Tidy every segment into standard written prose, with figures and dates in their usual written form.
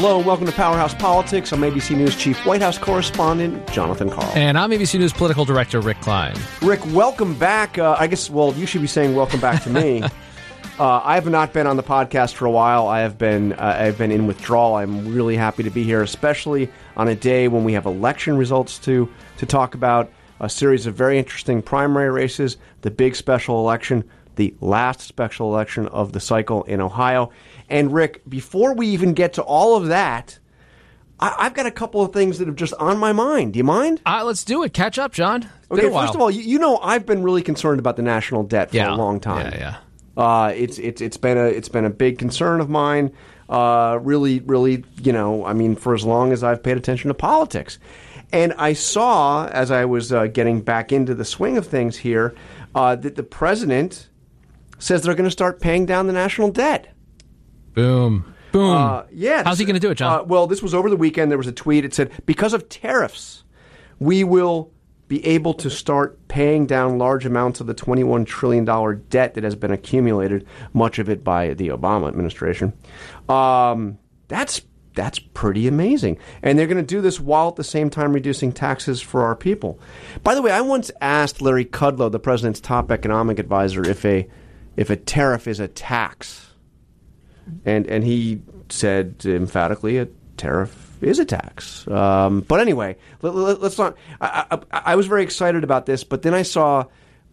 Hello and welcome to Powerhouse Politics. I'm ABC News Chief White House Correspondent Jonathan Karl. And I'm ABC News Political Director Rick Klein. Rick, welcome back. I guess you should be saying welcome back to me. I have not been on the podcast for a while. I have been I've been in withdrawal. I'm really happy to be here, especially on a day when we have election results to talk about, a series of very interesting primary races, the big special election, the last special election of the cycle in Ohio. And Rick, before we even get to all of that, I've got a couple of things that are just on my mind. Do you mind? Let's do it. Catch up, John. Okay, first of all, you know I've been really concerned about the national debt for a long time. Yeah. It's been a big concern of mine. Really, you know, I mean, for as long as I've paid attention to politics. And I saw, as I was getting back into the swing of things here, that the president says they're going to start paying down the national debt. Boom. How's he going to do it, John? Well, this was over the weekend. There was a tweet. It said, because of tariffs, we will be able to start paying down large amounts of the $21 trillion debt that has been accumulated, much of it by the Obama administration. That's pretty amazing. And they're going to do this while at the same time reducing taxes for our people. By the way, I once asked Larry Kudlow, the president's top economic advisor, if a tariff is a tax. And he said emphatically, a tariff is a tax. But anyway, let's not. I was very excited about this, but then I saw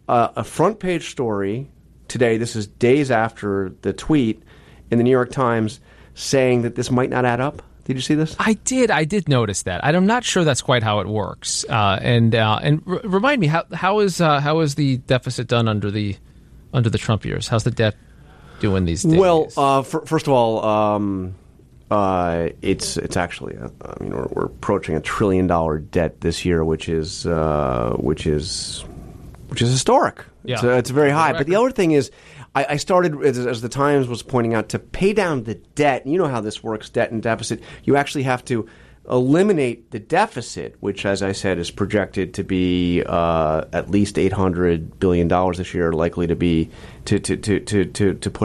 a front page story today. This is days after the tweet in the New York Times, saying that this might not add up. Did you see this? I did notice that. I'm not sure that's quite how it works. And remind me, how is the deficit done under the Trump years? How's the debt doing these days? Well, first of all, it's actually we're approaching $1 trillion debt this year, which is historic. Yeah. It's very high. But the other thing is, I started, as the Times was pointing out, to pay down the debt. You know how this works, debt and deficit. You actually have to eliminate the deficit, which, as I said, is projected to be at least $800 billion this year, likely to be to push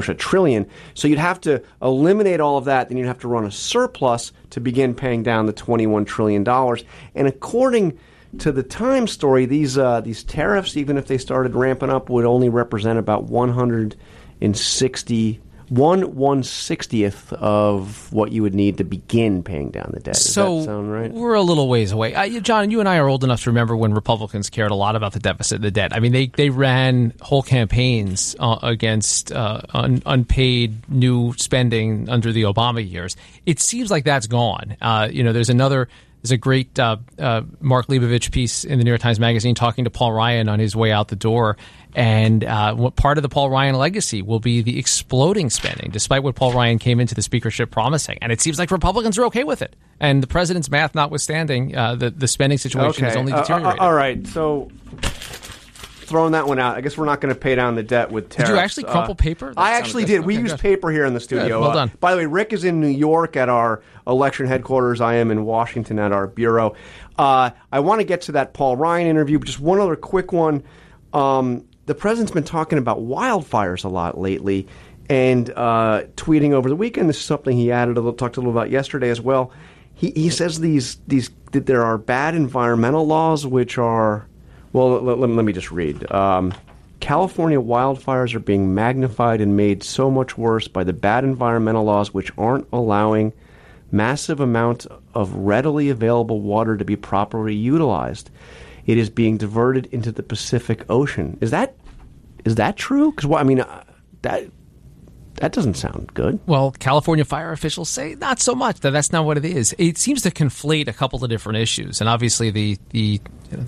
$1 trillion. So you'd have to eliminate all of that, then you'd have to run a surplus to begin paying down the $21 trillion. And according to the Times story, these tariffs, even if they started ramping up, would only represent about 1/160th of what you would need to begin paying down the debt. Does that sound right? We're a little ways away. John, you and I are old enough to remember when Republicans cared a lot about the deficit and the debt. I mean, they ran whole campaigns against unpaid new spending under the Obama years. It seems like that's gone. There's a great Mark Leibovich piece in the New York Times Magazine talking to Paul Ryan on his way out the door. And what part of the Paul Ryan legacy will be the exploding spending, despite what Paul Ryan came into the speakership promising. And it seems like Republicans are okay with it. And the president's math notwithstanding, the spending situation is only deteriorating. All right. So throwing that one out, I guess we're not going to pay down the debt with tariffs. Did you actually crumple paper? I actually did. We used paper here in the studio. Good, well done. By the way, Rick is in New York at our election headquarters. I am in Washington at our bureau. I want to get to that Paul Ryan interview, but just one other quick one. The president's been talking about wildfires a lot lately and tweeting over the weekend. This is something he talked a little about yesterday as well. He says that there are bad environmental laws which are... Well, let me just read. California wildfires are being magnified and made so much worse by the bad environmental laws which aren't allowing massive amounts of readily available water to be properly utilized. It is being diverted into the Pacific Ocean. Is that true? Because, that doesn't sound good. Well, California fire officials say not so much. That's not what it is. It seems to conflate a couple of different issues, and obviously the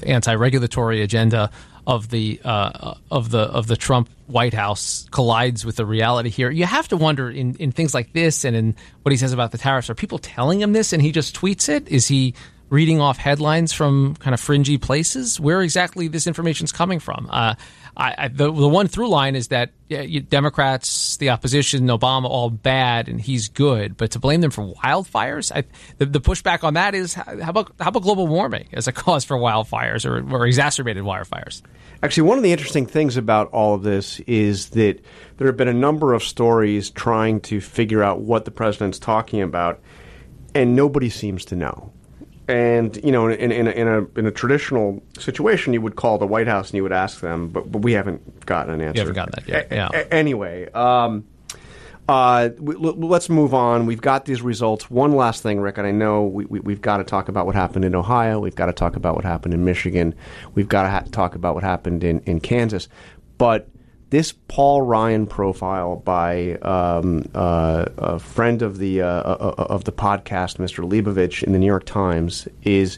anti-regulatory agenda of the Trump White House collides with the reality here. You have to wonder in things like this and in what he says about the tariffs, are people telling him this and he just tweets it? Is he reading off headlines from kind of fringy places? Where exactly this information's coming from? The one through line is that Democrats, the opposition, Obama, all bad, and he's good. But to blame them for wildfires, the pushback on that is how about global warming as a cause for wildfires or exacerbated wildfires? Actually, one of the interesting things about all of this is that there have been a number of stories trying to figure out what the president's talking about. and nobody seems to know. And, you know, in a traditional situation, you would call the White House and you would ask them, but we haven't gotten an answer. You haven't gotten that yet. Anyway, let's move on. We've got these results. One last thing, Rick, and I know we've got to talk about what happened in Ohio. We've got to talk about what happened in Michigan. We've got to talk about what happened in Kansas. But this Paul Ryan profile by a friend of the podcast, Mr. Leibovich, in the New York Times, is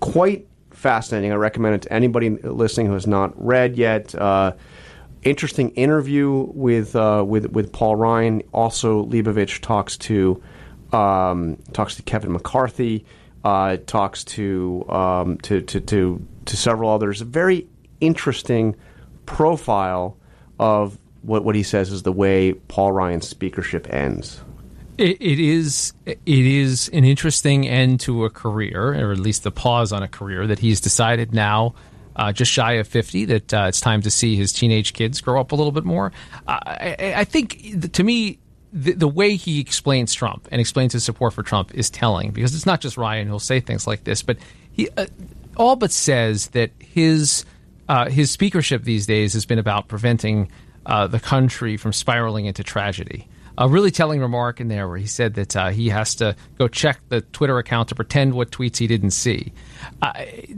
quite fascinating. I recommend it to anybody listening who has not read yet. Interesting interview with Paul Ryan. Also, Leibovich talks to Kevin McCarthy, talks to several others. A very interesting profile of what he says is the way Paul Ryan's speakership ends. It is an interesting end to a career, or at least the pause on a career, that he's decided now, just shy of 50, that it's time to see his teenage kids grow up a little bit more. I think, to me, the way he explains Trump and explains his support for Trump is telling, because it's not just Ryan who'll say things like this, but he all but says that his speakership these days has been about preventing the country from spiraling into tragedy. A really telling remark in there where he said that he has to go check the Twitter account to pretend what tweets he didn't see.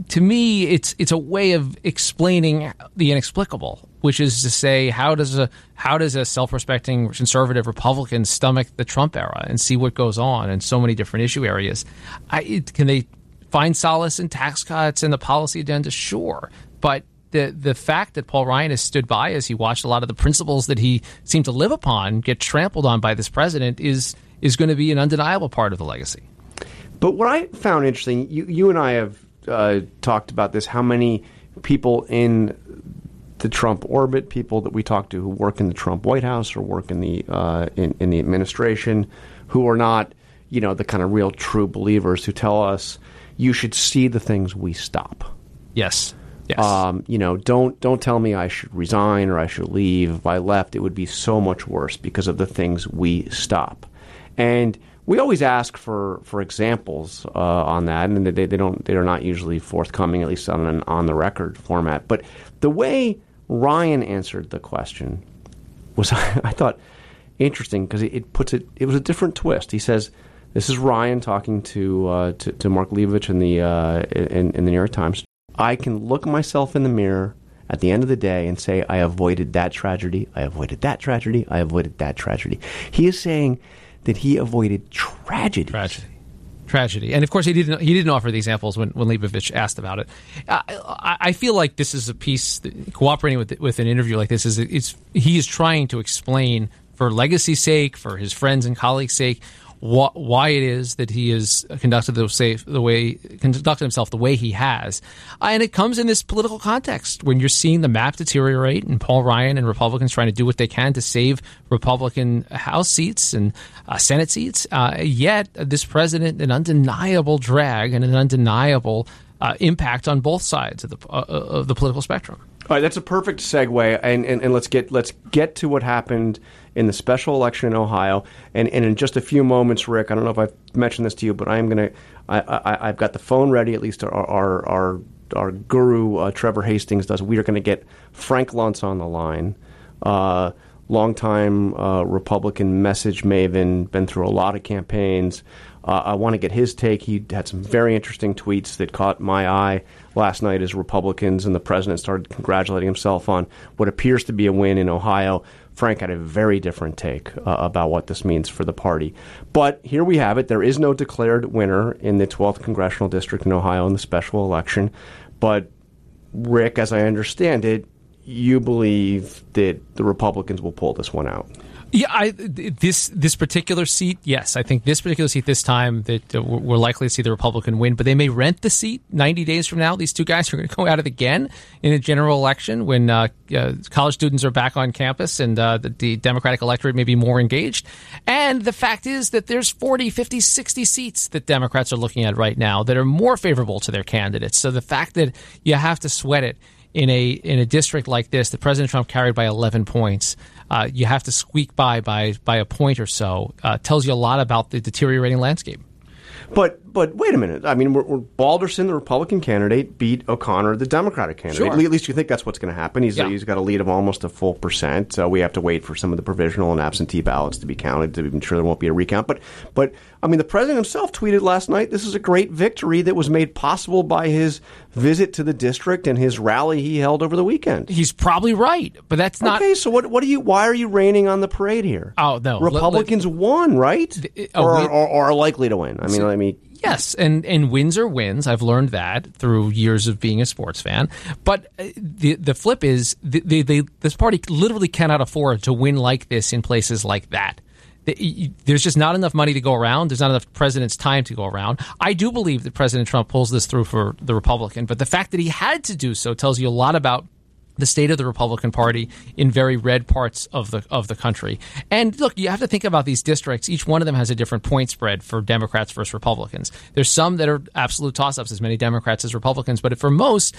To me, it's a way of explaining the inexplicable, which is to say, how does a self-respecting conservative Republican stomach the Trump era and see what goes on in so many different issue areas? Can they find solace in tax cuts and the policy agenda? Sure, but the fact that Paul Ryan has stood by as he watched a lot of the principles that he seemed to live upon get trampled on by this president is going to be an undeniable part of the legacy. But what I found interesting, you and I have talked about this, how many people in the Trump orbit, people that we talk to who work in the Trump White House or work in the administration, who are not, you know, the kind of real true believers, who tell us, you should see the things we stop. Yes. Yes. You know, don't tell me I should resign or I should leave. If I left, it would be so much worse because of the things we stop. And we always ask for examples on that, and they are not usually forthcoming, at least on an on the record format. But the way Ryan answered the question was, I thought, interesting because it was a different twist. He says, "This is Ryan talking to Mark Leibovich in the New York Times." I can look myself in the mirror at the end of the day and say, I avoided that tragedy, I avoided that tragedy, I avoided that tragedy. He is saying that he avoided tragedy. Tragedy. And, of course, he didn't offer the examples when Leibovich asked about it. I feel like this is a piece, that, cooperating with an interview like this, he is trying to explain, for legacy's sake, for his friends and colleagues' sake, why it is that he has conducted himself the way he has, and it comes in this political context when you're seeing the map deteriorate and Paul Ryan and Republicans trying to do what they can to save Republican House seats and Senate seats. Yet this president, an undeniable drag and an undeniable impact on both sides of the political spectrum. All right, that's a perfect segue, and let's get to what happened in the special election in Ohio, and in just a few moments, Rick, I don't know if I've mentioned this to you, but I've got the phone ready, at least our guru Trevor Hastings does. We are going to get Frank Luntz on the line, longtime Republican message maven, been through a lot of campaigns. I want to get his take. He had some very interesting tweets that caught my eye last night as Republicans and the president started congratulating himself on what appears to be a win in Ohio. Frank had a very different take about what this means for the party. But here we have it. There is no declared winner in the 12th Congressional District in Ohio in the special election. But, Rick, as I understand it, you believe that the Republicans will pull this one out. Yeah, this particular seat, yes. I think this particular seat this time that we're likely to see the Republican win, but they may rent the seat 90 days from now. These two guys are going to go at it again in a general election when college students are back on campus and the Democratic electorate may be more engaged. And the fact is that there's 40, 50, 60 seats that Democrats are looking at right now that are more favorable to their candidates. So the fact that you have to sweat it in a district like this, that President Trump carried by 11 points, you have to squeak by a point or so, tells you a lot about the deteriorating landscape. But wait a minute. I mean, we're Balderson, the Republican candidate, beat O'Connor, the Democratic candidate. Sure. At least you think that's what's going to happen. He's got a lead of almost a full %. So we have to wait for some of the provisional and absentee ballots to be counted to ensure there won't be a recount. But I mean, the president himself tweeted last night, this is a great victory that was made possible by his visit to the district and his rally he held over the weekend. He's probably right, but that's not... Okay, so why are you raining on the parade here? Oh, no. Republicans won, right? Or are likely to win. I mean... Yes, and wins are wins. I've learned that through years of being a sports fan. But the flip is this party literally cannot afford to win like this in places like that. There's just not enough money to go around. There's not enough president's time to go around. I do believe that President Trump pulls this through for the Republican, but the fact that he had to do so tells you a lot about the state of the Republican Party in very red parts of the country. And look, you have to think about these districts. Each one of them has a different point spread for Democrats versus Republicans. There's some that are absolute toss-ups, as many Democrats as Republicans. But for most,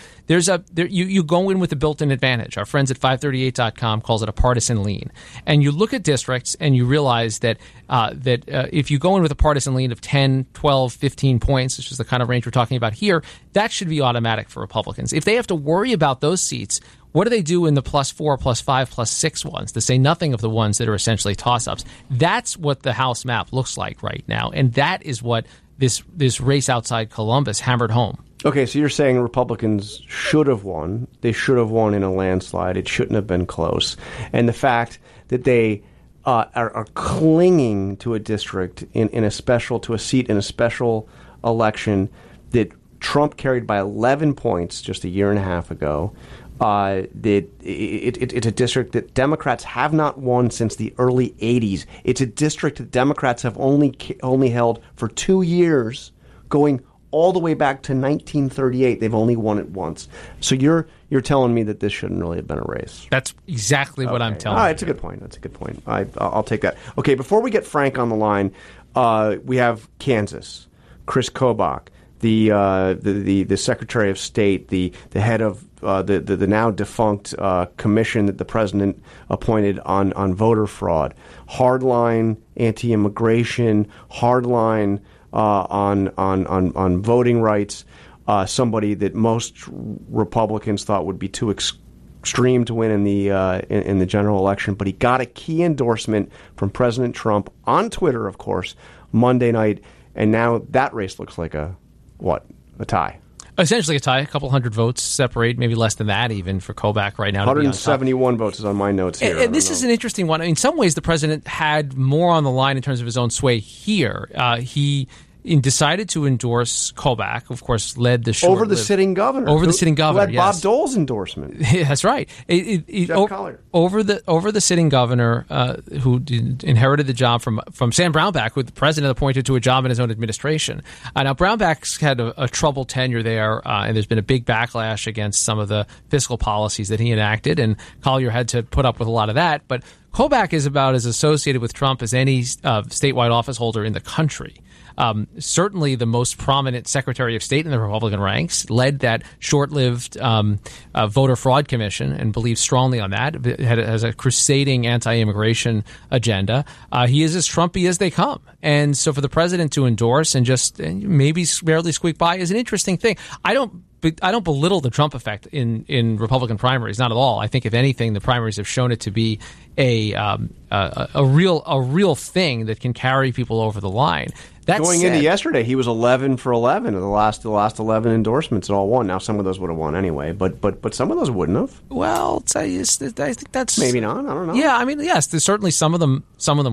you go in with a built-in advantage. Our friends at 538.com calls it a partisan lean. And you look at districts and you realize that if you go in with a partisan lean of 10, 12, 15 points, which is the kind of range we're talking about here, that should be automatic for Republicans. If they have to worry about those seats, what do they do in the +4, +5, +6 ones, to say nothing of the ones that are essentially toss-ups? That's what the House map looks like right now, and that is what this race outside Columbus hammered home. Okay, so you're saying Republicans should have won. They should have won in a landslide. It shouldn't have been close. And the fact that they are clinging to a district to a seat in a special election that Trump carried by 11 points just a year and a half ago, it's a district that Democrats have not won since the early 80s. It's a district that Democrats have only held for 2 years, going all the way back to 1938. They've only won it once. So you're telling me that this shouldn't really have been a race. That's exactly what I'm telling you. All right, it's a good point. That's a good point. I'll take that. Okay, before we get Frank on the line, we have Kansas, Chris Kobach, the Secretary of State, the head of the now defunct commission that the president appointed on voter fraud, hardline anti-immigration, hardline on voting rights, somebody that most Republicans thought would be too extreme to win in the general election, but he got a key endorsement from President Trump on Twitter, of course, Monday night, and now that race looks like a tie. Essentially a tie. A couple hundred votes separate, maybe less than that even, for Kobach right now. 171 votes is on my notes here. And this is an interesting one. I mean, in some ways, the president had more on the line in terms of his own sway here. He decided to endorse Kobach, of course, led the short-lived... Over the sitting governor, yes. Bob Dole's endorsement. That's right. Jeff Collier. Over the sitting governor, who inherited the job from Sam Brownback, who the president appointed to a job in his own administration. Now, Brownback's had a troubled tenure there, and there's been a big backlash against some of the fiscal policies that he enacted, and Collier had to put up with a lot of that. But Kobach is about as associated with Trump as any statewide office holder in the country. Certainly the most prominent Secretary of State in the Republican ranks, led that short-lived voter fraud commission and believes strongly on that, has a crusading anti-immigration agenda. He is as Trumpy as they come. And so for the president to endorse and just maybe barely squeak by is an interesting thing. I don't belittle the Trump effect in Republican primaries, not at all. I think, if anything, the primaries have shown it to be a real thing that can carry people over the line. Going into yesterday, he was 11 for 11 of the last 11 endorsements all won. Now, some of those would have won anyway, but some of those wouldn't have. Well, I think that's maybe not. I don't know. Yeah, I mean, yes, certainly some of them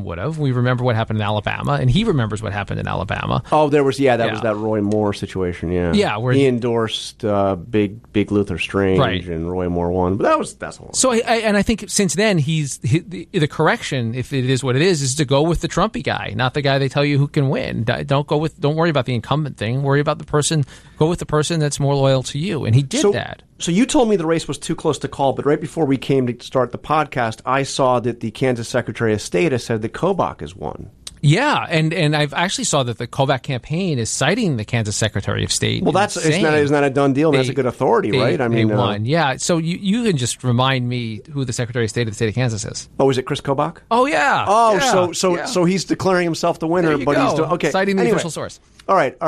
would have. We remember what happened in Alabama, and he remembers what happened in Alabama. Oh, there was that Roy Moore situation. Yeah, where he endorsed big Luther Strange, right, and Roy Moore won. But that's a long. So, and I think since then the correction, if it is what it is to go with the Trumpy guy, not the guy they tell you who can win. Don't worry about the incumbent thing. Worry about the person. Go with the person that's more loyal to you. And he did that. So you told me the race was too close to call, but right before we came to start the podcast, I saw that the Kansas Secretary of State has said that Kobach has won. Yeah, and I've actually saw that the Kobach campaign is citing the Kansas Secretary of State. Well, that's it's not a done deal. That's a good authority, right? I mean, they won. Yeah. So you can just remind me who the Secretary of State of the state of Kansas is. Oh, is it Chris Kobach? Oh yeah. Oh, yeah, so he's declaring himself the winner, but he's okay. Citing the official source. All right.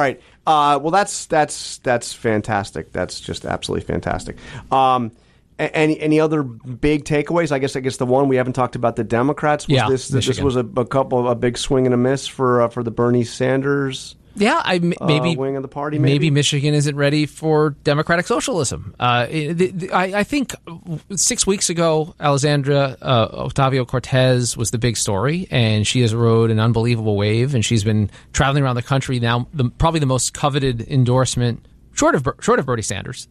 Well, that's fantastic. That's just absolutely fantastic. Any other big takeaways? I guess the one we haven't talked about, the Democrats. This was a big swing and a miss for the Bernie Sanders. Yeah, maybe wing of the party. Maybe Michigan isn't ready for democratic socialism. I think 6 weeks ago, Alexandria Ocasio-Cortez was the big story, and she has rode an unbelievable wave, and she's been traveling around the country now. Probably the most coveted endorsement. Short of Bernie Sanders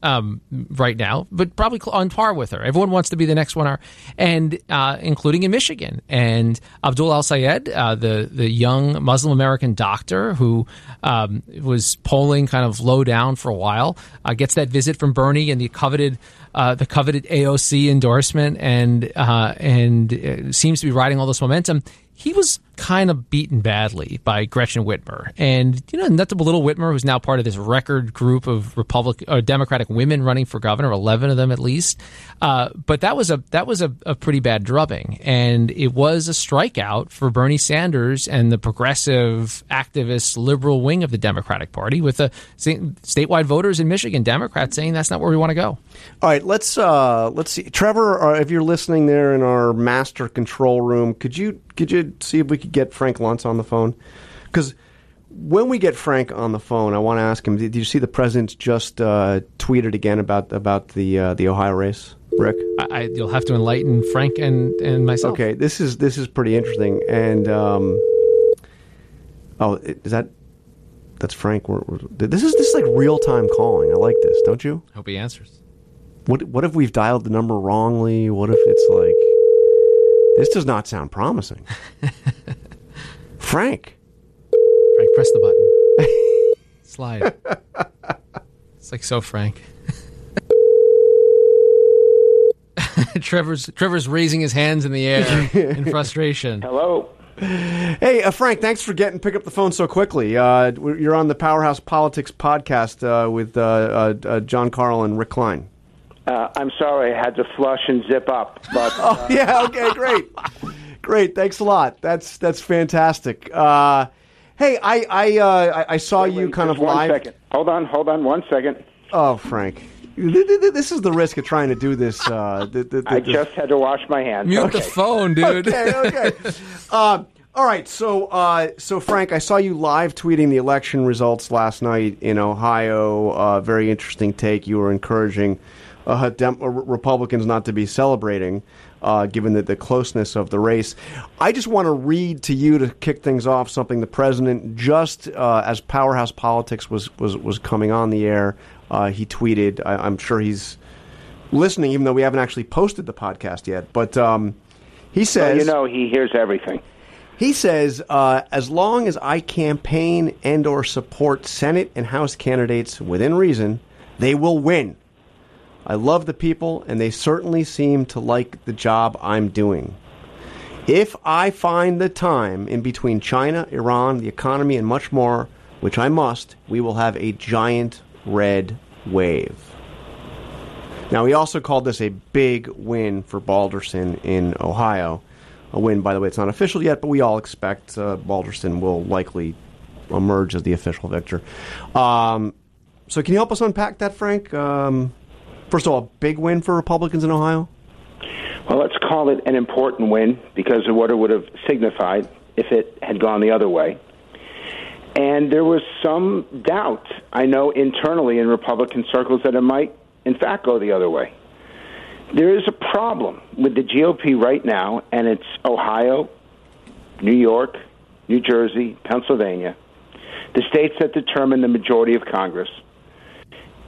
right now, but probably on par with her. Everyone wants to be the next one, including in Michigan. And Abdul El-Sayed, the young Muslim American doctor who was polling kind of low down for a while, gets that visit from Bernie and the coveted AOC endorsement, and seems to be riding all this momentum. He was kind of beaten badly by Gretchen Whitmer, and notable little Whitmer, who's now part of this record group of Democratic women running for governor, 11 of them at least. But that was a pretty bad drubbing, and it was a strikeout for Bernie Sanders and the progressive, activist, liberal wing of the Democratic Party, with the statewide voters in Michigan, Democrats, saying that's not where we want to go. All right, let's see, Trevor, if you're listening there in our master control room, could you see if we could get Frank Luntz on the phone? Because when we get Frank on the phone, I want to ask him, did you see the president's just tweeted again about the Ohio race, Rick? You'll have to enlighten Frank and myself. Okay, this is pretty interesting. And that's Frank. This is like real time calling. I like this, don't you? I hope he answers. What if we've dialed the number wrongly? What if it's like? This does not sound promising. Frank, press the button. Slide. It's like so, Frank. Trevor's raising his hands in the air in frustration. Hello. Hey, Frank, thanks for pick up the phone so quickly. You're on the Powerhouse Politics podcast with John Karl and Rick Klein. I'm sorry, I had to flush and zip up. But, yeah, okay, great. Thanks a lot. That's fantastic. Hey, I saw you kind of live. Second. Hold on, 1 second. Oh, Frank, this is the risk of trying to do this. I just had to wash my hands. Mute the phone, dude. Okay. All right, so Frank, I saw you live tweeting the election results last night in Ohio. Very interesting take. You were encouraging Republicans not to be celebrating, given the closeness of the race. I just want to read to you, to kick things off, something the president, just as Powerhouse Politics was coming on the air, he tweeted. I'm sure he's listening, even though we haven't actually posted the podcast yet. But he says... Well, he hears everything. He says, as long as I campaign and or support Senate and House candidates within reason, they will win. I love the people, and they certainly seem to like the job I'm doing. If I find the time in between China, Iran, the economy, and much more, which I must, we will have a giant red wave. Now, he also called this a big win for Balderson in Ohio. A win, by the way, it's not official yet, but we all expect Balderson will likely emerge as the official victor. So can you help us unpack that, Frank? First of all, a big win for Republicans in Ohio? Well, let's call it an important win because of what it would have signified if it had gone the other way. And there was some doubt, I know, internally in Republican circles that it might, in fact, go the other way. There is a problem with the GOP right now, and it's Ohio, New York, New Jersey, Pennsylvania, the states that determine the majority of Congress,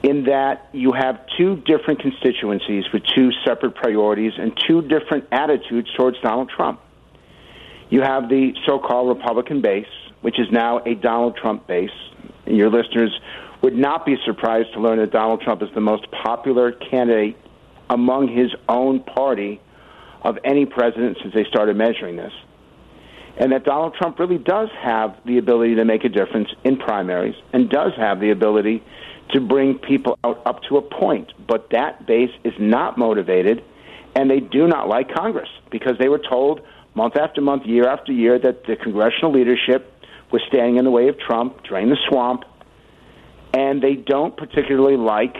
in that you have two different constituencies with two separate priorities and two different attitudes towards Donald Trump. You have the so-called Republican base, which is now a Donald Trump base. And your listeners would not be surprised to learn that Donald Trump is the most popular candidate among his own party of any president since they started measuring this. and that Donald Trump really does have the ability to make a difference in primaries and does have the ability to bring people out up to a point. But that base is not motivated, and they do not like Congress because they were told month after month, year after year, that the congressional leadership was standing in the way of Trump, drain the swamp, and they don't particularly like,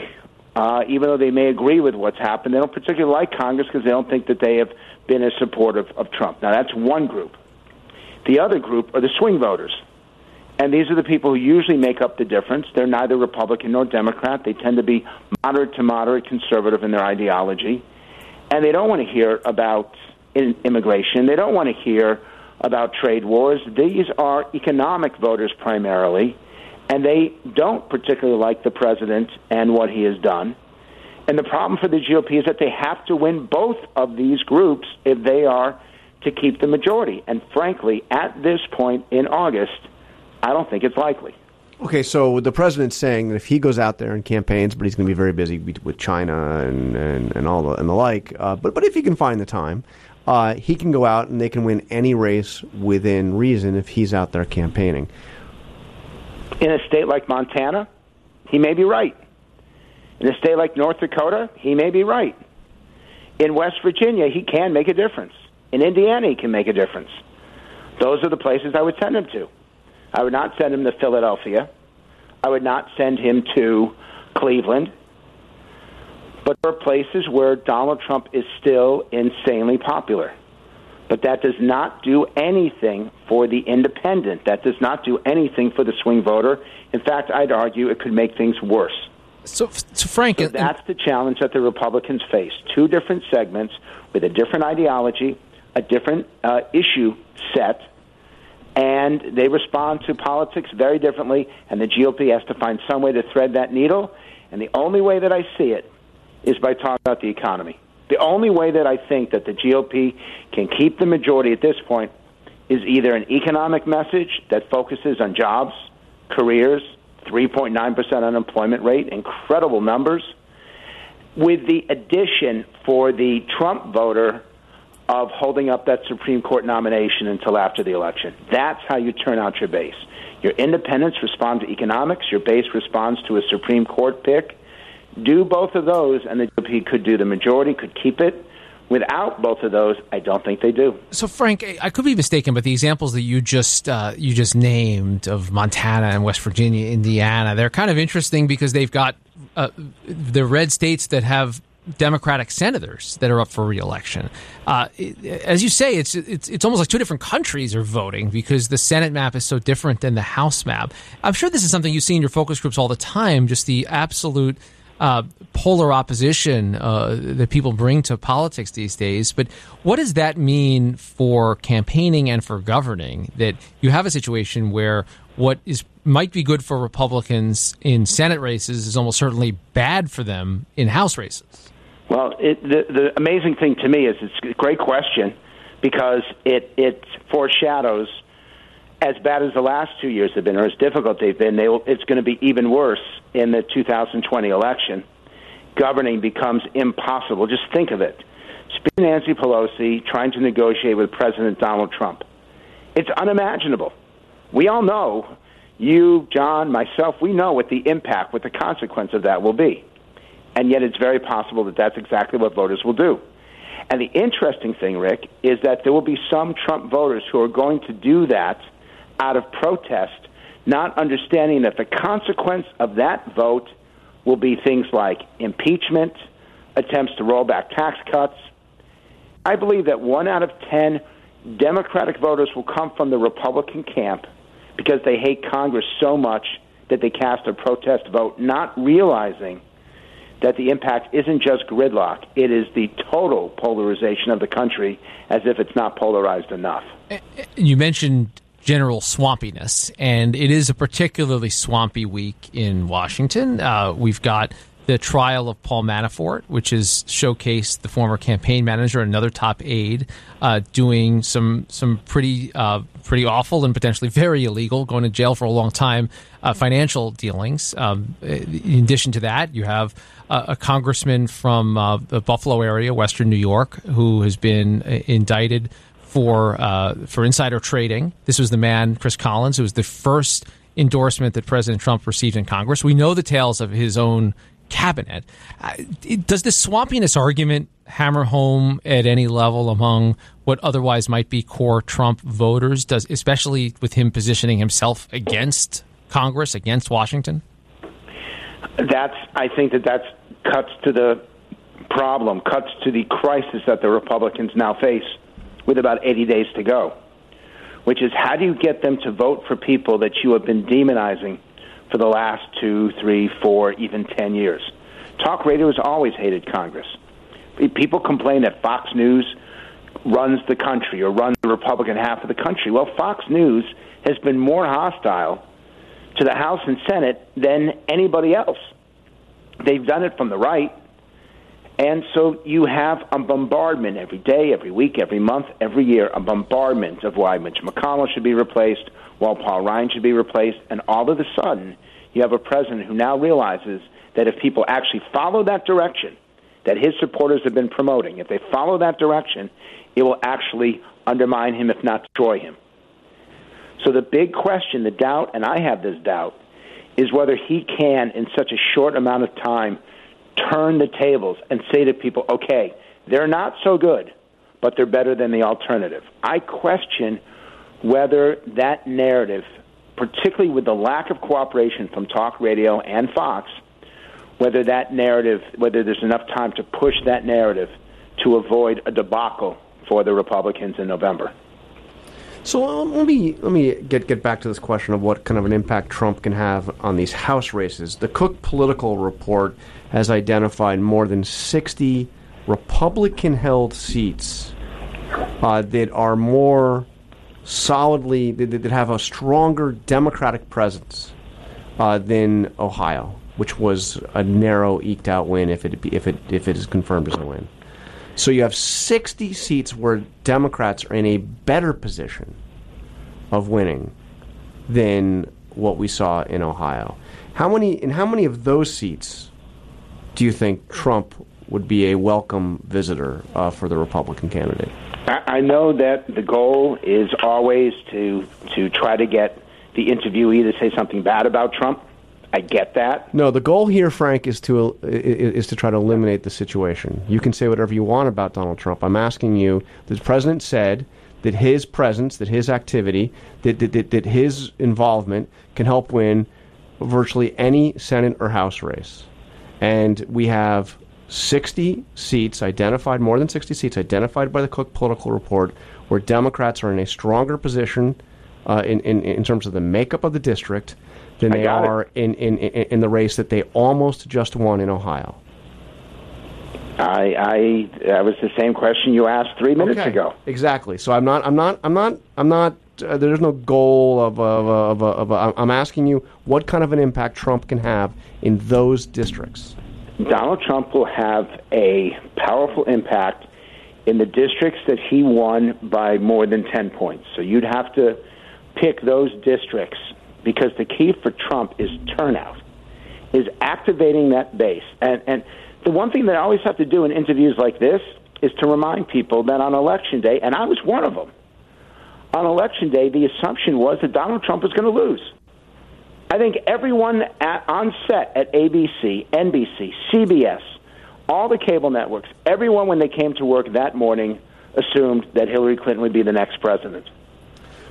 even though they may agree with what's happened, they don't particularly like Congress because they don't think that they have been as supportive of Trump. Now, that's one group. The other group are the swing voters, and these are the people who usually make up the difference. They're neither Republican nor Democrat. They tend to be moderate to moderate conservative in their ideology, and they don't want to hear about immigration. They don't want to hear about trade wars. These are economic voters primarily, and they don't particularly like the president and what he has done. And the problem for the GOP is that they have to win both of these groups if they are to keep the majority. And frankly, at this point in August, I don't think it's likely. Okay, so the president's saying that if he goes out there and campaigns, but he's going to be very busy with China and the like, but if he can find the time, he can go out and they can win any race within reason if he's out there campaigning. In a state like Montana, he may be right. In a state like North Dakota, he may be right. In West Virginia, he can make a difference. In Indiana, he can make a difference. Those are the places I would send him to. I would not send him to Philadelphia. I would not send him to Cleveland. But there are places where Donald Trump is still insanely popular. But that does not do anything for the independent. That does not do anything for the swing voter. In fact, I'd argue it could make things worse. So Frank... So that's the challenge that the Republicans face. Two different segments with a different ideology, a different issue set, and they respond to politics very differently, and the GOP has to find some way to thread that needle. And the only way that I see it is by talking about the economy. The only way that I think that the GOP can keep the majority at this point is either an economic message that focuses on jobs, careers, 3.9% unemployment rate, incredible numbers, with the addition for the Trump voter of holding up that Supreme Court nomination until after the election. That's how you turn out your base. Your independents respond to economics. Your base responds to a Supreme Court pick. Do both of those, and the GOP could do the majority, could keep it. Without both of those, I don't think they do. So, Frank, I could be mistaken, but the examples that you just named of Montana and West Virginia, Indiana, they're kind of interesting because they've got the red states that have Democratic senators that are up for re-election. As you say, it's almost like two different countries are voting because the Senate map is so different than the House map. I'm sure this is something you see in your focus groups all the time, just the absolute polar opposition that people bring to politics these days. But what does that mean for campaigning and for governing, that you have a situation where what might be good for Republicans in Senate races is almost certainly bad for them in House races? Well, the amazing thing to me is it's a great question because it foreshadows, as bad as the last 2 years have been, or as difficult they've been, it's going to be even worse in the 2020 election. Governing becomes impossible. Just think of it. Speaker Nancy Pelosi trying to negotiate with President Donald Trump. It's unimaginable. We all know, you, John, myself, we know what the impact, what the consequence of that will be. And yet it's very possible that that's exactly what voters will do. And the interesting thing, Rick, is that there will be some Trump voters who are going to do that out of protest, not understanding that the consequence of that vote will be things like impeachment, attempts to roll back tax cuts. I believe that 1 out of 10 Democratic voters will come from the Republican camp because they hate Congress so much that they cast a protest vote, not realizing that the impact isn't just gridlock. It is the total polarization of the country, as if it's not polarized enough. You mentioned general swampiness, and it is a particularly swampy week in Washington. We've got the trial of Paul Manafort, which has showcased the former campaign manager, another top aide, doing some pretty awful and potentially very illegal, going to jail for a long time, financial dealings. In addition to that, you have a congressman from the Buffalo area, Western New York, who has been indicted for insider trading. This was the man, Chris Collins, who was the first endorsement that President Trump received in Congress. We know the tales of his own cabinet. Does this swampiness argument hammer home at any level among what otherwise might be core Trump voters, especially with him positioning himself against Congress, against Washington? I think that cuts to the problem, cuts to the crisis that the Republicans now face with about 80 days to go, which is how do you get them to vote for people that you have been demonizing for the last 2, 3, 4, even 10 years? Talk radio has always hated Congress. People complain that Fox News runs the country or runs the Republican half of the country. Well, Fox News has been more hostile to the House and Senate than anybody else. They've done it from the right. And so you have a bombardment every day, every week, every month, every year, a bombardment of why Mitch McConnell should be replaced, why Paul Ryan should be replaced, and all of a sudden you have a president who now realizes that if people actually follow that direction that his supporters have been promoting, if they follow that direction, it will actually undermine him, if not destroy him. So the big question, the doubt, and I have this doubt, is whether he can, in such a short amount of time, turn the tables and say to people, okay, they're not so good, but they're better than the alternative. I question whether that narrative, particularly with the lack of cooperation from talk radio and Fox, whether that narrative, whether there's enough time to push that narrative to avoid a debacle for the Republicans in November. So let me get back to this question of what kind of an impact Trump can have on these House races. The Cook Political Report has identified more than 60 Republican-held seats that are more solidly, that have a stronger Democratic presence than Ohio, which was a narrow, eked-out win if it is confirmed as a win. So you have 60 seats where Democrats are in a better position of winning than what we saw in Ohio. How many of those seats do you think Trump would be a welcome visitor for the Republican candidate? I know that the goal is always to try to get the interviewee to say something bad about Trump. I get that. No, the goal here, Frank, is to try to eliminate the situation. You can say whatever you want about Donald Trump. I'm asking you, the president said that his presence, that his activity, that his involvement can help win virtually any Senate or House race. And we have 60 seats identified, more than 60 seats identified by the Cook Political Report, where Democrats are in a stronger position in terms of the makeup of the district than they are in the race that they almost just won in Ohio. That was the same question you asked 3 minutes ago. Exactly. So I'm not. There's no goal of I'm asking you what kind of an impact Trump can have in those districts. Donald Trump will have a powerful impact in the districts that he won by more than 10 points. So you'd have to pick those districts, because the key for Trump is turnout, is activating that base. And the one thing that I always have to do in interviews like this is to remind people that on Election Day, and I was one of them, on Election Day, the assumption was that Donald Trump was going to lose. I think everyone on set at ABC, NBC, CBS, all the cable networks, everyone when they came to work that morning assumed that Hillary Clinton would be the next president.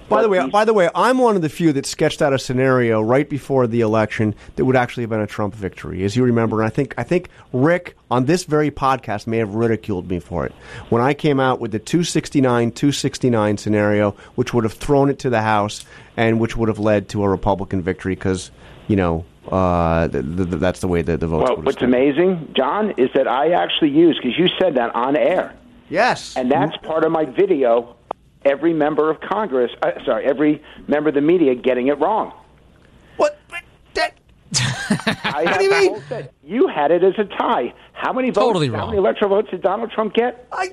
By the way, I'm one of the few that sketched out a scenario right before the election that would actually have been a Trump victory, as you remember. And I think Rick on this very podcast may have ridiculed me for it when I came out with the 269 scenario, which would have thrown it to the House and which would have led to a Republican victory because, you know, that's the way that the votes would have what's started. Amazing, John, is that I actually used, because you said that on air. Yes. And that's part of my video. Every member of Congress, every member of the media getting it wrong. What? What do you mean? You had it as a tie. How many votes? Totally wrong. How many electoral votes did Donald Trump get? I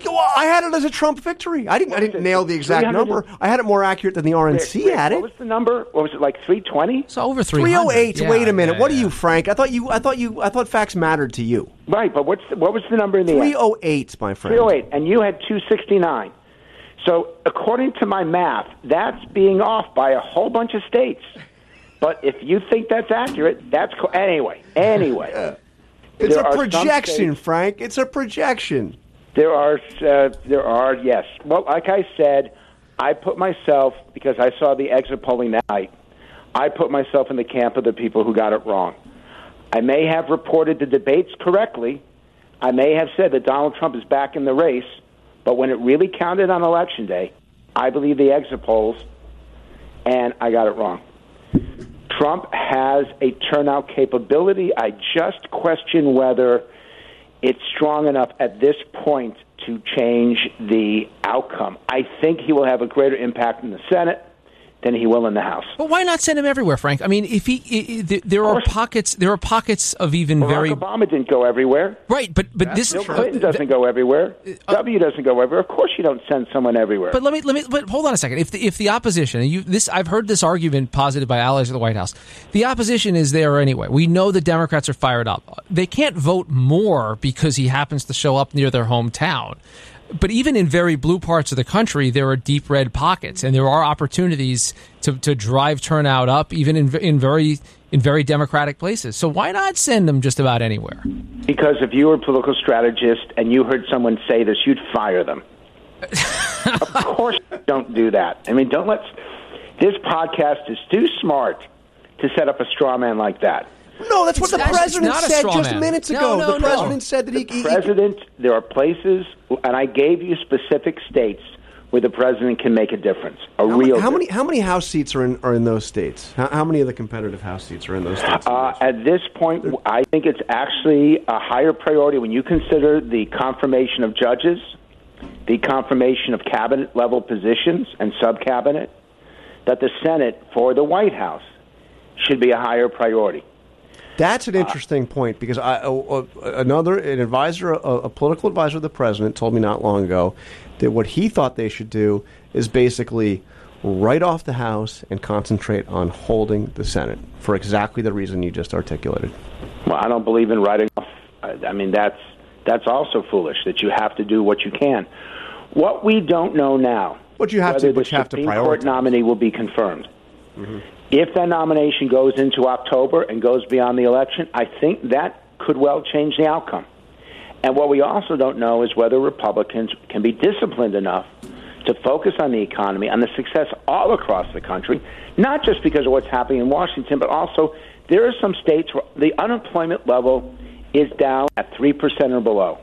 had it as a Trump victory. I didn't nail the exact number. I had it more accurate than the RNC had it. What was the number? What was it, like 320? So over 308. Yeah, wait a minute. Yeah, what are you, Frank? I thought facts mattered to you. Right, but what was the number in the end? 308, my friend. 308, and you had 269. So according to my math, that's being off by a whole bunch of states. But if you think that's accurate, that's anyway. It's a projection, states, Frank. It's a projection. There are, yes. Well, like I said, I put myself, because I saw the exit polling that night, I put myself in the camp of the people who got it wrong. I may have reported the debates correctly. I may have said that Donald Trump is back in the race. But when it really counted on Election Day, I believe the exit polls, and I got it wrong. Trump has a turnout capability. I just question whether it's strong enough at this point to change the outcome. I think he will have a greater impact in the Senate than he will in the House. But why not send him everywhere, Frank? I mean, if there are pockets of even very... Barack Obama didn't go everywhere. Right, but this... Bill Clinton doesn't go everywhere. W doesn't go everywhere. Of course you don't send someone everywhere. But let me. But hold on a second. If the opposition... I've heard this argument posited by allies of the White House. The opposition is there anyway. We know the Democrats are fired up. They can't vote more because he happens to show up near their hometown. But even in very blue parts of the country, there are deep red pockets, and there are opportunities to drive turnout up, even in very Democratic places. So why not send them just about anywhere? Because if you were a political strategist and you heard someone say this, you'd fire them. Of course, don't do that. I mean, this podcast is too smart to set up a straw man like that. No, that's what the president said just minutes ago. The president said that he... there are places, and I gave you specific states where the president can make a difference. How many House seats are in those states? How many of the competitive House seats are in those states? At this point, I think it's actually a higher priority when you consider the confirmation of judges, the confirmation of cabinet-level positions and sub-cabinet, that the Senate for the White House should be a higher priority. That's an interesting point, because a political advisor of the president told me not long ago that what he thought they should do is basically write off the House and concentrate on holding the Senate for exactly the reason you just articulated. Well, I don't believe in writing off. I mean, that's also foolish, that you have to do what you can. What we don't know now, whether the Supreme Court nominee will be confirmed. Mm-hmm. If that nomination goes into October and goes beyond the election, I think that could well change the outcome. And what we also don't know is whether Republicans can be disciplined enough to focus on the economy, on the success all across the country, not just because of what's happening in Washington, but also there are some states where the unemployment level is down at 3% or below.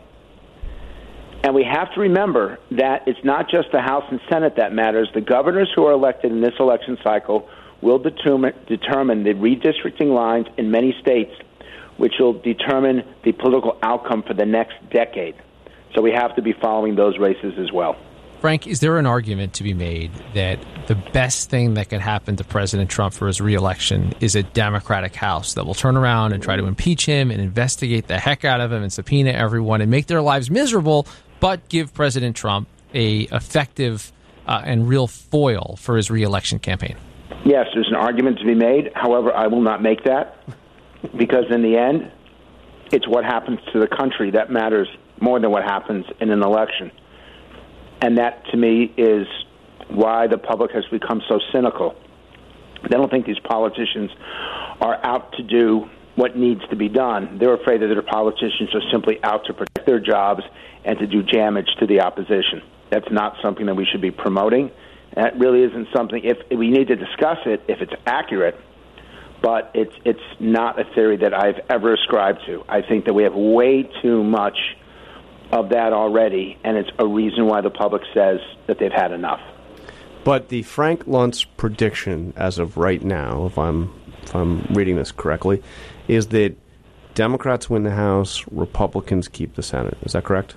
And we have to remember that it's not just the House and Senate that matters. The governors who are elected in this election cycle will determine the redistricting lines in many states, which will determine the political outcome for the next decade. So we have to be following those races as well. Frank, is there an argument to be made that the best thing that can happen to President Trump for his reelection is a Democratic House that will turn around and try to impeach him and investigate the heck out of him and subpoena everyone and make their lives miserable, but give President Trump a effective and real foil for his reelection campaign? Yes, there's an argument to be made. However, I will not make that, because in the end, it's what happens to the country that matters more than what happens in an election. And that, to me, is why the public has become so cynical. They don't think these politicians are out to do what needs to be done. They're afraid that their politicians are simply out to protect their jobs and to do damage to the opposition. That's not something that we should be promoting. That really isn't something, if we need to discuss it, if it's accurate, but it's not a theory that I've ever ascribed to. I think that we have way too much of that already, and it's a reason why the public says that they've had enough. But the Frank Luntz prediction as of right now, if I'm reading this correctly, is that Democrats win the House, Republicans keep the Senate. Is that correct?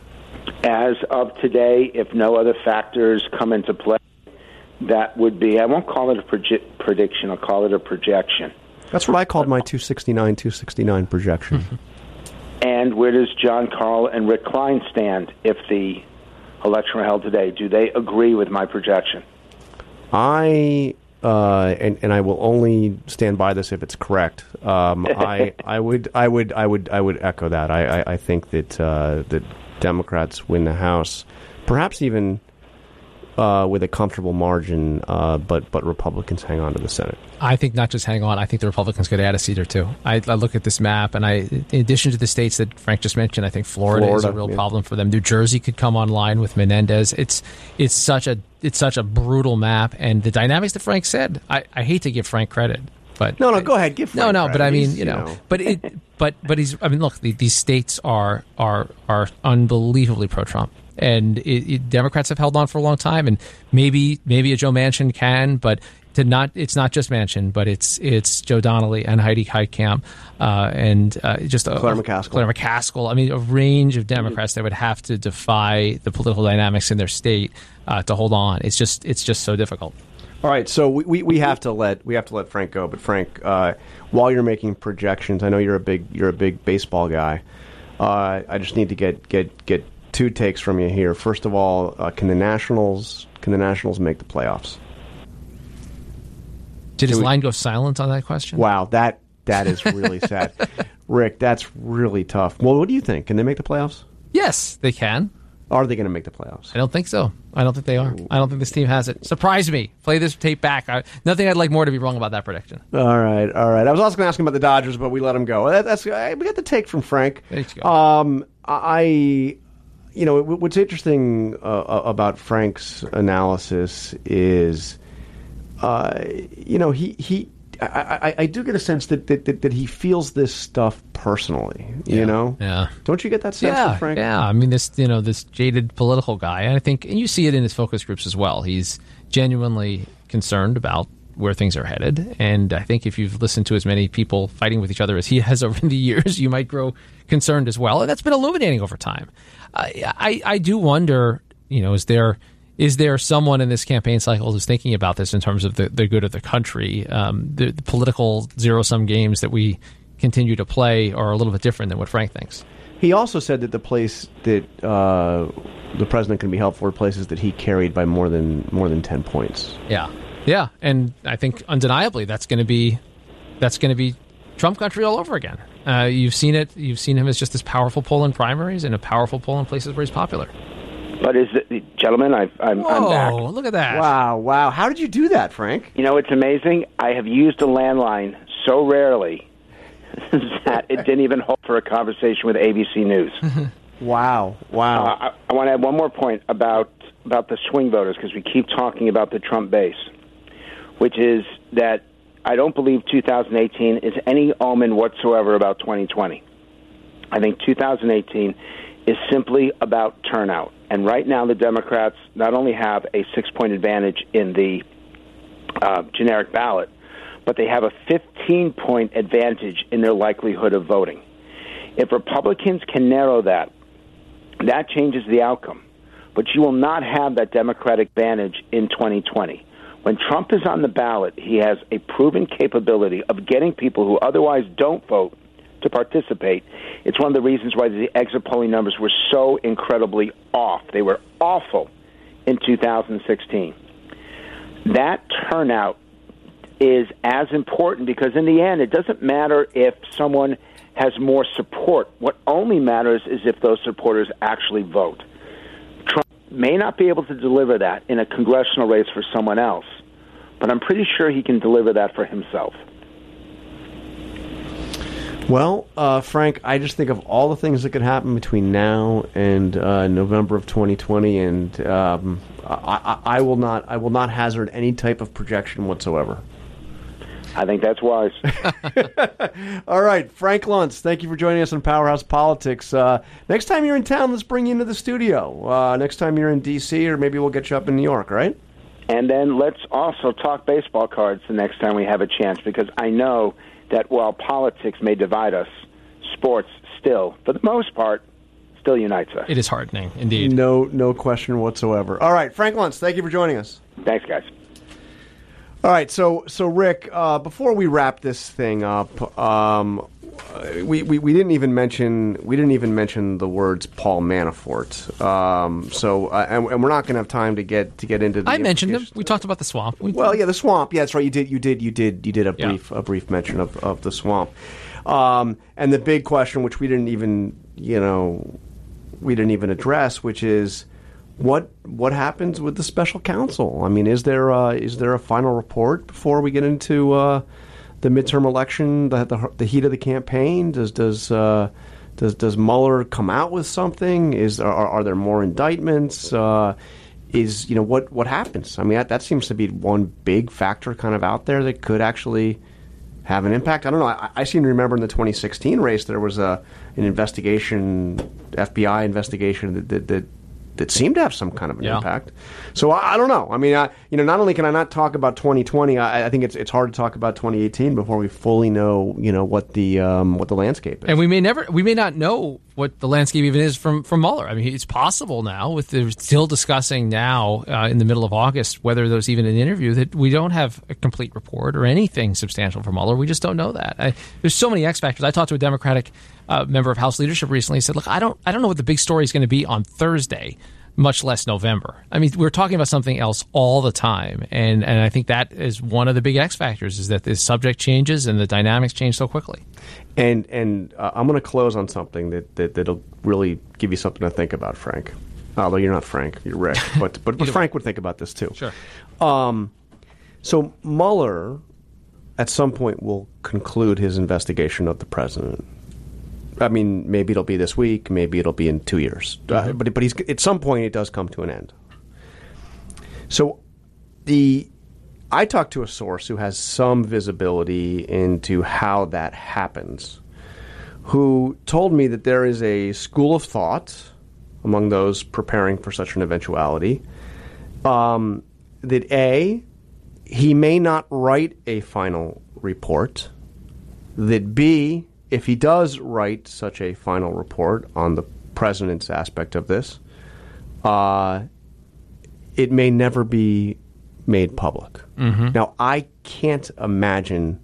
As of today, if no other factors come into play, that would be, I won't call it a prediction, I'll call it a projection. That's what I called my 269 projection. Mm-hmm. And where does John Karl and Rick Klein stand if the election were held today? Do they agree with my projection? I will only stand by this if it's correct. I would echo that. I think that Democrats win the House, perhaps even with a comfortable margin, but Republicans hang on to the Senate. I think not just hang on. I think the Republicans could add a seat or two. I look at this map, and in addition to the states that Frank just mentioned, I think Florida is a real problem for them. New Jersey could come online with Menendez. It's such a brutal map, and the dynamics that Frank said. I hate to give Frank credit. But no, go ahead. Give Frank credit. But I mean, but he's. I mean, look, these states are unbelievably pro-Trump, and Democrats have held on for a long time, and maybe a Joe Manchin can, but it's not just Manchin, but it's Joe Donnelly and Heidi Heitkamp, and Claire McCaskill. I mean, a range of Democrats that would have to defy the political dynamics in their state to hold on. It's just so difficult. All right, so we have to let Frank go. But Frank, while you're making projections, I know you're a big baseball guy. I just need to get two takes from you here. First of all, can the Nationals make the playoffs? Did his line go silent on that question? Wow, that is really sad, Rick. That's really tough. Well, what do you think? Can they make the playoffs? Yes, they can. Are they going to make the playoffs? I don't think so. I don't think they are. I don't think this team has it. Surprise me. Play this tape back. Nothing I'd like more to be wrong about that prediction. All right. I was also going to ask him about the Dodgers, but we let him go. We got the take from Frank. There you go. What's interesting about Frank's analysis is, I do get a sense that he feels this stuff personally, you know? Yeah. Don't you get that sense from Frank? Yeah, I mean, this jaded political guy, and I think, and you see it in his focus groups as well, he's genuinely concerned about where things are headed, and I think if you've listened to as many people fighting with each other as he has over the years, you might grow concerned as well, and that's been illuminating over time. I do wonder, is there someone in this campaign cycle who's thinking about this in terms of the good of the country? The political zero-sum games that we continue to play are a little bit different than what Frank thinks. He also said that the place that the president can be helpful are places that he carried by more than 10 points. Yeah, and I think undeniably that's going to be Trump country all over again. You've seen it. You've seen him as just this powerful pull in primaries and a powerful pull in places where he's popular. But gentlemen, I'm back. Oh, look at that. Wow. How did you do that, Frank? You know, it's amazing. I have used a landline so rarely that it didn't even hold for a conversation with ABC News. Wow. I want to add one more point about the swing voters, because we keep talking about the Trump base, which is that I don't believe 2018 is any omen whatsoever about 2020. I think 2018 is simply about turnout. And right now the Democrats not only have a 6-point advantage in the generic ballot, but they have a 15-point advantage in their likelihood of voting. If Republicans can narrow that changes the outcome. But you will not have that Democratic advantage in 2020. When Trump is on the ballot, he has a proven capability of getting people who otherwise don't vote to participate. It's one of the reasons why the exit polling numbers were so incredibly off. They were awful in 2016. That turnout is as important, because in the end, it doesn't matter if someone has more support. What only matters is if those supporters actually vote. Trump may not be able to deliver that in a congressional race for someone else, but I'm pretty sure he can deliver that for himself. Well, Frank, I just think of all the things that could happen between now and November of 2020, and I will not hazard any type of projection whatsoever. I think that's wise. All right, Frank Luntz, thank you for joining us on Powerhouse Politics. Next time you're in town, let's bring you into the studio. Next time you're in D.C., or maybe we'll get you up in New York, right? And then let's also talk baseball cards the next time we have a chance, because I know that while politics may divide us, sports still, for the most part, still unites us. It is heartening, indeed. No question whatsoever. All right, Frank Luntz, thank you for joining us. Thanks, guys. All right, so Rick, before we wrap this thing up, we didn't even mention the words Paul Manafort. So we're not going to have time to get into the I mentioned him. We talked about the swamp. The swamp. Yeah, that's right. You did a brief mention of the swamp. And the big question, which we didn't even address, which is what happens with the special counsel? I mean, is there a final report before we get into the midterm election, the heat of the campaign? Does Mueller come out with something? Are there more indictments? What happens? I mean, that seems to be one big factor kind of out there that could actually have an impact. I don't know. I seem to remember in the 2016 race there was an investigation, FBI investigation that seemed to have some kind of an impact. So I don't know. I mean, not only can I not talk about 2020, I think it's hard to talk about 2018 before we fully know, what the landscape is. And we may not know what the landscape even is from Mueller. I mean, it's possible now they're still discussing now in the middle of August whether there's even an interview, that we don't have a complete report or anything substantial from Mueller. We just don't know that. There's so many X factors. I talked to a Democratic member of House leadership recently. He said, look, I don't know what the big story is going to be on Thursday, much less November. I mean, we're talking about something else all the time. And I think that is one of the big X factors, is that the subject changes and the dynamics change so quickly. And I'm going to close on something that'll really give you something to think about, Frank. Although you're not Frank, you're Rick. But Frank would think about this too. Sure. So Mueller, at some point, will conclude his investigation of the president. I mean, maybe it'll be this week. Maybe it'll be in 2 years. Mm-hmm. But he's, at some point, it does come to an end. So I talked to a source who has some visibility into how that happens, who told me that there is a school of thought among those preparing for such an eventuality that, A, he may not write a final report, that, B, if he does write such a final report on the president's aspect of this, it may never be made public. Mm-hmm. Now, I can't imagine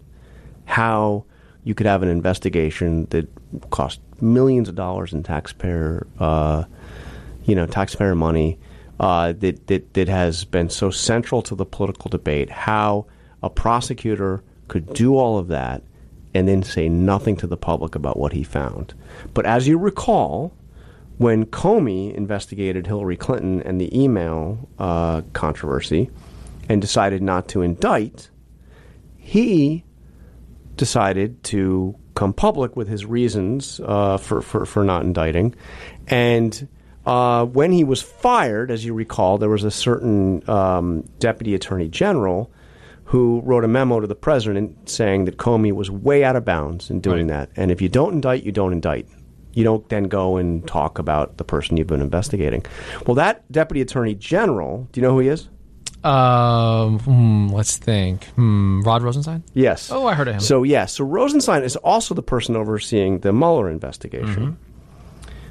how you could have an investigation that cost millions of dollars in taxpayer money that has been so central to the political debate, how a prosecutor could do all of that and then say nothing to the public about what he found. But as you recall, when Comey investigated Hillary Clinton and the email controversy and decided not to indict, he decided to come public with his reasons for not indicting. And when he was fired, as you recall, there was a certain deputy attorney general who wrote a memo to the president saying that Comey was way out of bounds in doing that. And if you don't indict, you don't indict. You don't then go and talk about the person you've been investigating. Well, that deputy attorney general, do you know who he is? Let's think. Rod Rosenstein? Yes. Oh, I heard of him. So, yes. So Rosenstein is also the person overseeing the Mueller investigation. Mm-hmm.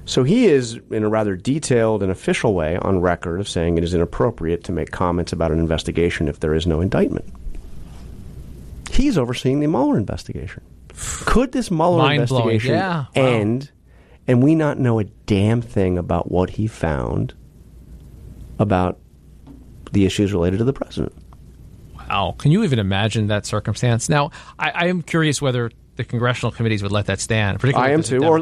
So he is, in a rather detailed and official way, on record of saying it is inappropriate to make comments about an investigation if there is no indictment. He's overseeing the Mueller investigation. Could this Mueller investigation end and we not know a damn thing about what he found about the issues related to the president? Wow. Can you even imagine that circumstance? Now, I am curious whether the congressional committees would let that stand. Particularly I am too, or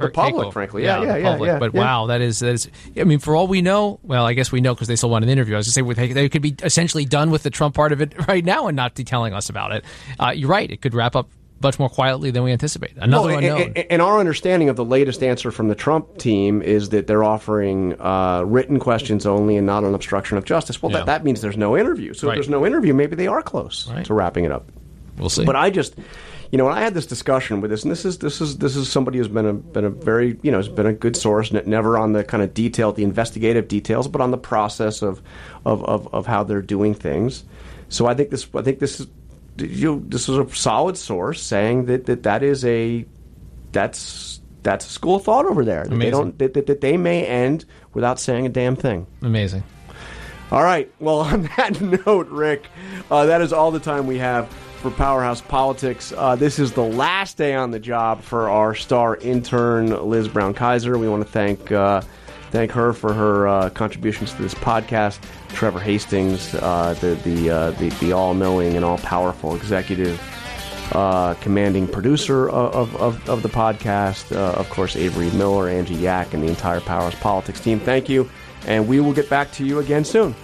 the public, frankly. Yeah. But wow, that is. I mean, for all we know, well, I guess we know because they still want an interview. I was going to say they could be essentially done with the Trump part of it right now and not be telling us about it. You're right; it could wrap up much more quietly than we anticipate. Another unknown. And our understanding of the latest answer from the Trump team is that they're offering written questions only and not an obstruction of justice. Well, that means there's no interview. So if there's no interview, maybe they are close to wrapping it up. We'll see. But I just, when I had this discussion with this, and this is somebody who's been a very, has been a good source, never on the kind of detail, the investigative details, but on the process of how they're doing things. So I think this is a solid source saying that's a school of thought over there. That they don't that they may end without saying a damn thing. Amazing. All right. Well, on that note, Rick, that is all the time we have for Powerhouse Politics. This is the last day on the job for our star intern, Liz Brown-Kaiser. We want to thank her for her contributions to this podcast. Trevor Hastings, the all-knowing and all-powerful executive commanding producer of the podcast, of course, Avery Miller, Angie Yak, and the entire Powers Politics team. Thank you, and we will get back to you again soon.